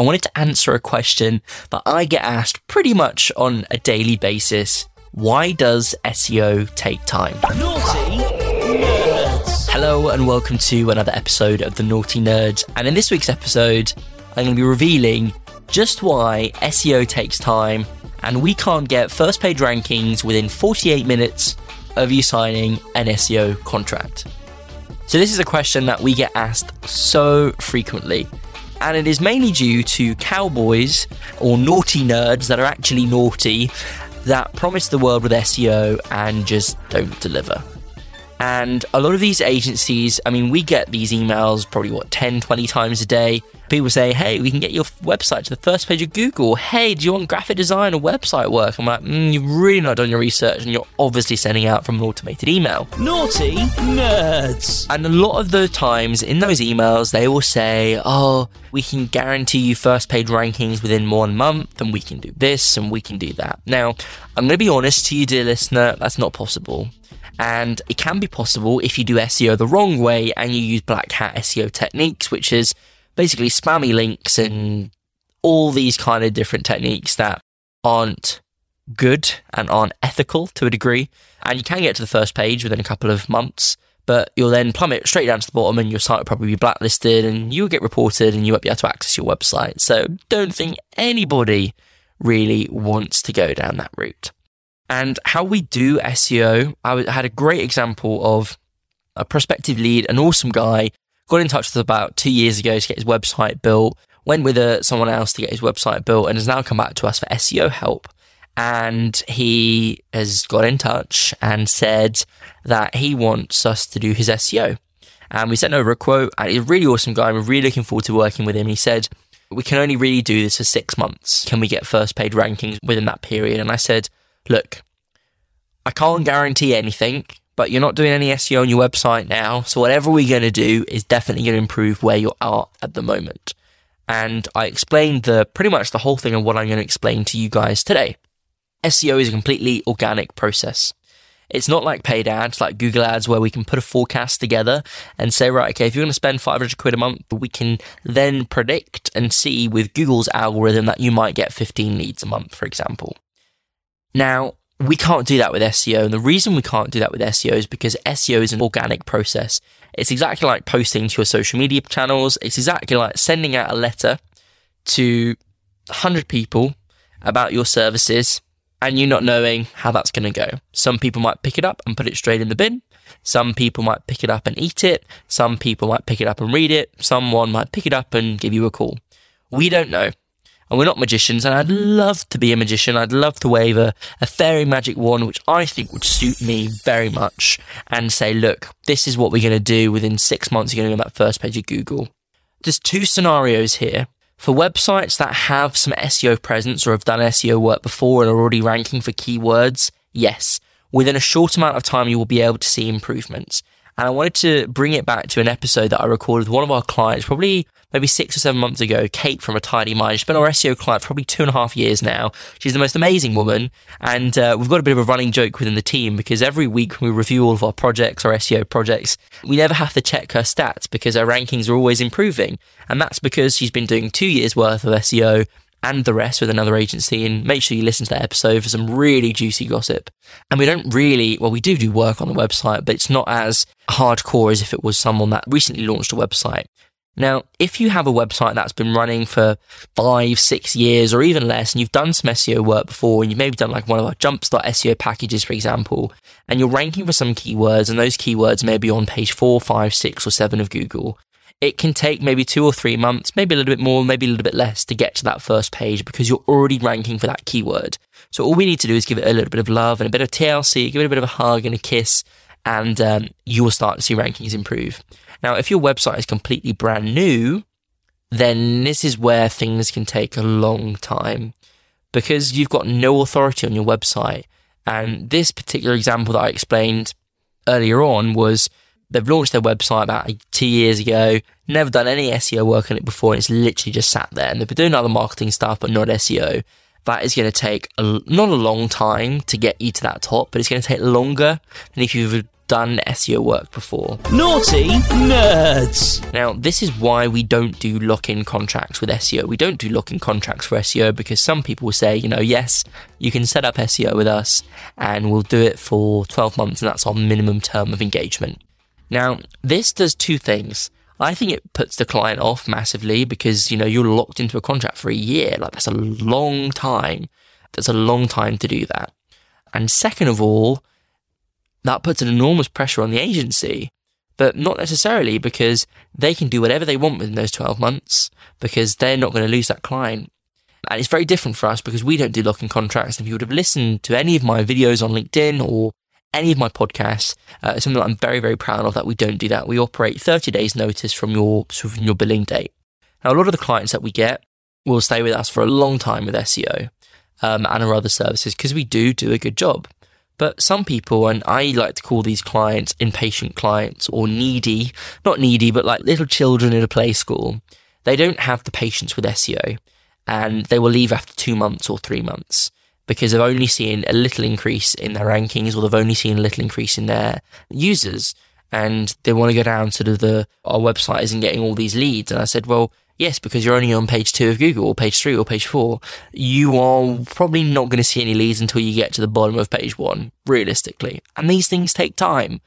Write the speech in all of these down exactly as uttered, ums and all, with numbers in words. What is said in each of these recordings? I wanted to answer a question that I get asked pretty much on a daily basis. Why does S E O take time? Naughty Nerds. Hello and welcome to another episode of the Naughty Nerds. And in this week's episode, I'm going to be revealing just why S E O takes time and we can't get first page rankings within forty-eight minutes of you signing an S E O contract. So this is a question that we get asked so frequently, and it is mainly due to cowboys or naughty nerds that are actually naughty that promise the world with S E O and just don't deliver. And a lot of these agencies, I mean, we get these emails probably, what, ten, twenty times a day. People say, hey, we can get your website to the first page of Google. Hey, do you want graphic design or website work? I'm like, mm, you've really not done your research and you're obviously sending out from an automated email. Naughty nerds. And a lot of the times in those emails, they will say, oh, we can guarantee you first page rankings within one month and we can do this and we can do that. Now, I'm going to be honest to you, dear listener, that's not possible. And it can be possible if you do S E O the wrong way and you use black hat S E O techniques, which is basically spammy links and all these kind of different techniques that aren't good and aren't ethical to a degree. And you can get to the first page within a couple of months, but you'll then plummet straight down to the bottom and your site will probably be blacklisted and you'll get reported and you won't be able to access your website. So don't think anybody really wants to go down that route. And how we do S E O, I had a great example of a prospective lead, an awesome guy, got in touch with about two years ago to get his website built, went with uh, someone else to get his website built, and has now come back to us for S E O help. And he has got in touch and said that he wants us to do his S E O. And we sent over a quote, and he's a really awesome guy. We're really looking forward to working with him. He said, we can only really do this for six months. Can we get first page rankings within that period? And I said, look, I can't guarantee anything, but you're not doing any S E O on your website now. So whatever we're going to do is definitely going to improve where you are at the moment. And I explained the pretty much the whole thing of what I'm going to explain to you guys today. S E O is a completely organic process. It's not like paid ads, like Google ads, where we can put a forecast together and say, right, okay, if you're going to spend five hundred quid a month, we can then predict and see with Google's algorithm that you might get fifteen leads a month, for example. Now, we can't do that with S E O. And the reason we can't do that with S E O is because S E O is an organic process. It's exactly like posting to your social media channels. It's exactly like sending out a letter to one hundred people about your services and you not knowing how that's going to go. Some people might pick it up and put it straight in the bin. Some people might pick it up and eat it. Some people might pick it up and read it. Someone might pick it up and give you a call. We don't know. And we're not magicians, and I'd love to be a magician. I'd love to wave a, a fairy magic wand, which I think would suit me very much, and say, look, this is what we're going to do. Within six months, you're going to go on that first page of Google. There's two scenarios here. For websites that have some S E O presence or have done S E O work before and are already ranking for keywords, yes, within a short amount of time, you will be able to see improvements. And I wanted to bring it back to an episode that I recorded with one of our clients, probably maybe six or seven months ago, Kate from A Tidy Mind. She's been our S E O client for probably two and a half years now. She's the most amazing woman. And uh, we've got a bit of a running joke within the team because every week when we review all of our projects, our S E O projects, we never have to check her stats because her rankings are always improving. And that's because she's been doing two years worth of S E O and the rest with another agency. And make sure you listen to that episode for some really juicy gossip. And we don't really, well, we do do work on the website, but it's not as hardcore as if it was someone that recently launched a website. Now, if you have a website that's been running for five, six years or even less, and you've done some S E O work before, and you've maybe done like one of our Jumpstart S E O packages, for example, and you're ranking for some keywords, and those keywords may be on page four, five, six or seven of Google, it can take maybe two or three months, maybe a little bit more, maybe a little bit less to get to that first page because you're already ranking for that keyword. So all we need to do is give it a little bit of love and a bit of T L C, give it a bit of a hug and a kiss, and um, you will start to see rankings improve. Now, if your website is completely brand new, then this is where things can take a long time because you've got no authority on your website. And this particular example that I explained earlier on was they've launched their website about two years ago, never done any S E O work on it before, and it's literally just sat there. And they've been doing other marketing stuff, but not S E O. That is going to take a, not a long time to get you to that top, but it's going to take longer than if you've done S E O work before. Naughty Nerds! Now, this is why we don't do lock-in contracts with S E O. We don't do lock-in contracts for S E O because some people will say, you know, yes, you can set up S E O with us and we'll do it for twelve months, and that's our minimum term of engagement. Now, this does two things. I think it puts the client off massively because, you know, you're locked into a contract for a year. Like, that's a long time. That's a long time to do that. And second of all, that puts an enormous pressure on the agency, but not necessarily, because they can do whatever they want within those twelve months because they're not going to lose that client. And it's very different for us because we don't do lock-in contracts. And if you would have listened to any of my videos on LinkedIn or any of my podcasts, uh, it's something that I'm very, very proud of, that we don't do that. We operate thirty days notice from your, from your billing date. Now, a lot of the clients that we get will stay with us for a long time with S E O um, and our other services because we do do a good job. But some people, and I like to call these clients impatient clients or needy, not needy, but like little children in a play school, they don't have the patience with S E O and they will leave after two months or three months because they've only seen a little increase in their rankings or they've only seen a little increase in their users, and they want to go down sort of the, our website isn't getting all these leads. And I said, well, yes, because you're only on page two of Google or page three or page four. You are probably not going to see any leads until you get to the bottom of page one, realistically. And these things take time.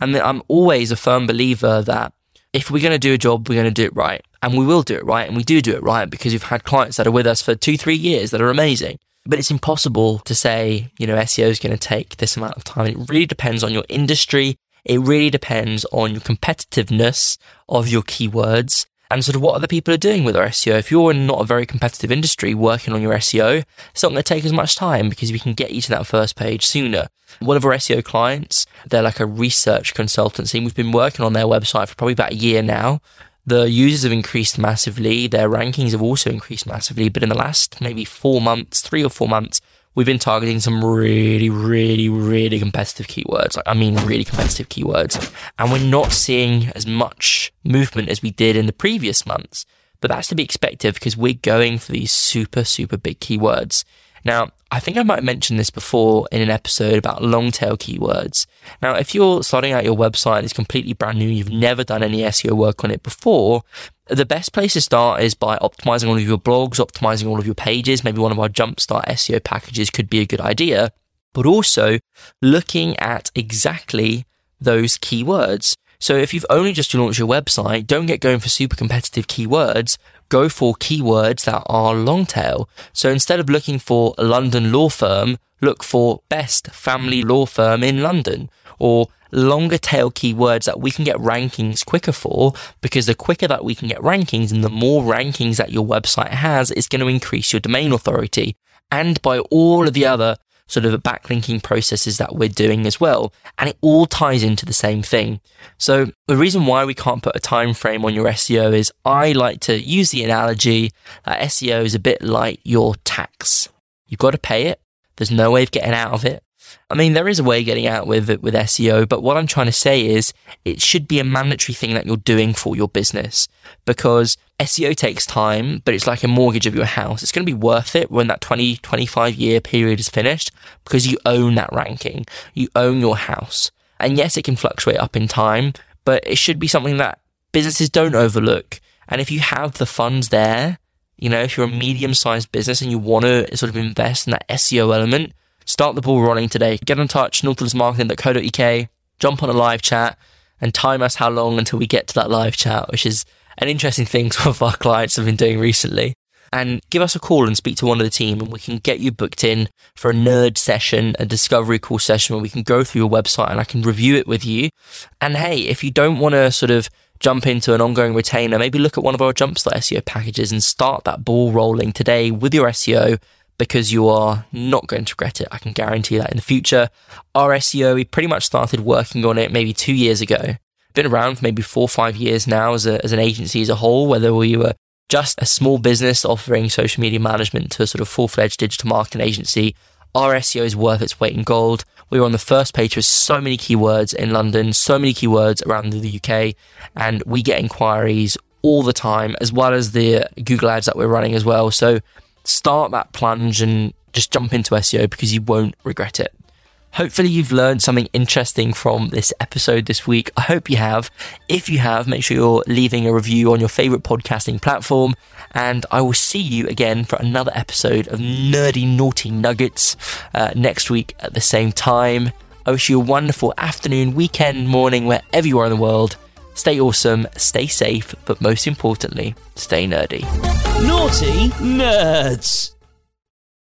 And I'm always a firm believer that if we're going to do a job, we're going to do it right. And we will do it right. And we do do it right because we've had clients that are with us for two, three years that are amazing. But it's impossible to say, you know, S E O is going to take this amount of time. It really depends on your industry. It really depends on your competitiveness of your keywords. And sort of what other people are doing with our S E O. If you're in not a very competitive industry working on your S E O, it's not going to take as much time because we can get you to that first page sooner. One of our S E O clients, they're like a research consultancy. We've been working on their website for probably about a year now. The users have increased massively. Their rankings have also increased massively. But in the last maybe four months, three or four months, we've been targeting some really, really, really competitive keywords. Like, I mean, really competitive keywords. And we're not seeing as much movement as we did in the previous months. But that's to be expected because we're going for these super, super big keywords. Now, I think I might mention this before in an episode about long tail keywords. Now, if you're starting out your website, it's completely brand new, you've never done any S E O work on it before, the best place to start is by optimizing all of your blogs, optimizing all of your pages. Maybe one of our Jumpstart S E O packages could be a good idea, but also looking at exactly those keywords. So if you've only just launched your website, don't get going for super competitive keywords. Go for keywords that are long tail. So instead of looking for a London law firm, look for best family law firm in London, or longer tail keywords that we can get rankings quicker for, because the quicker that we can get rankings and the more rankings that your website has, it's going to increase your domain authority. And by all of the other sort of backlinking processes that we're doing as well. And it all ties into the same thing. So the reason why we can't put a time frame on your S E O is I like to use the analogy that S E O is a bit like your tax. You've got to pay it. There's no way of getting out of it. I mean, there is a way of getting out with it with S E O, but what I'm trying to say is it should be a mandatory thing that you're doing for your business, because S E O takes time, but it's like a mortgage of your house. It's going to be worth it when that twenty, twenty-five year period is finished, because you own that ranking, you own your house. And yes, it can fluctuate up in time, but it should be something that businesses don't overlook. And if you have the funds there, you know, if you're a medium-sized business and you want to sort of invest in that S E O element, start the ball rolling today. Get in touch, nautilus marketing dot co dot U K, jump on a live chat and time us how long until we get to that live chat, which is an interesting thing some of our clients have been doing recently. And give us a call and speak to one of the team and we can get you booked in for a nerd session, a discovery call session where we can go through your website and I can review it with you. And hey, if you don't want to sort of jump into an ongoing retainer, maybe look at one of our Jumpstart S E O packages and start that ball rolling today with your S E O, because you are not going to regret it. I can guarantee that in the future. Our S E O, we pretty much started working on it maybe two years ago. Been around for maybe four or five years now as, a, as an agency as a whole, whether we were just a small business offering social media management to a sort of full-fledged digital marketing agency. Our S E O is worth its weight in gold. We were on the first page with so many keywords in London, so many keywords around the U K, and we get inquiries all the time, as well as the Google ads that we're running as well. So start that plunge and just jump into S E O because you won't regret it. Hopefully you've learned something interesting from this episode this week. I hope you have. If you have, make sure you're leaving a review on your favourite podcasting platform. And I will see you again for another episode of Nerdy Naughty Nuggets uh, next week at the same time. I wish you a wonderful afternoon, weekend, morning, wherever you are in the world. Stay awesome, stay safe, but most importantly, stay nerdy. Naughty Nerds!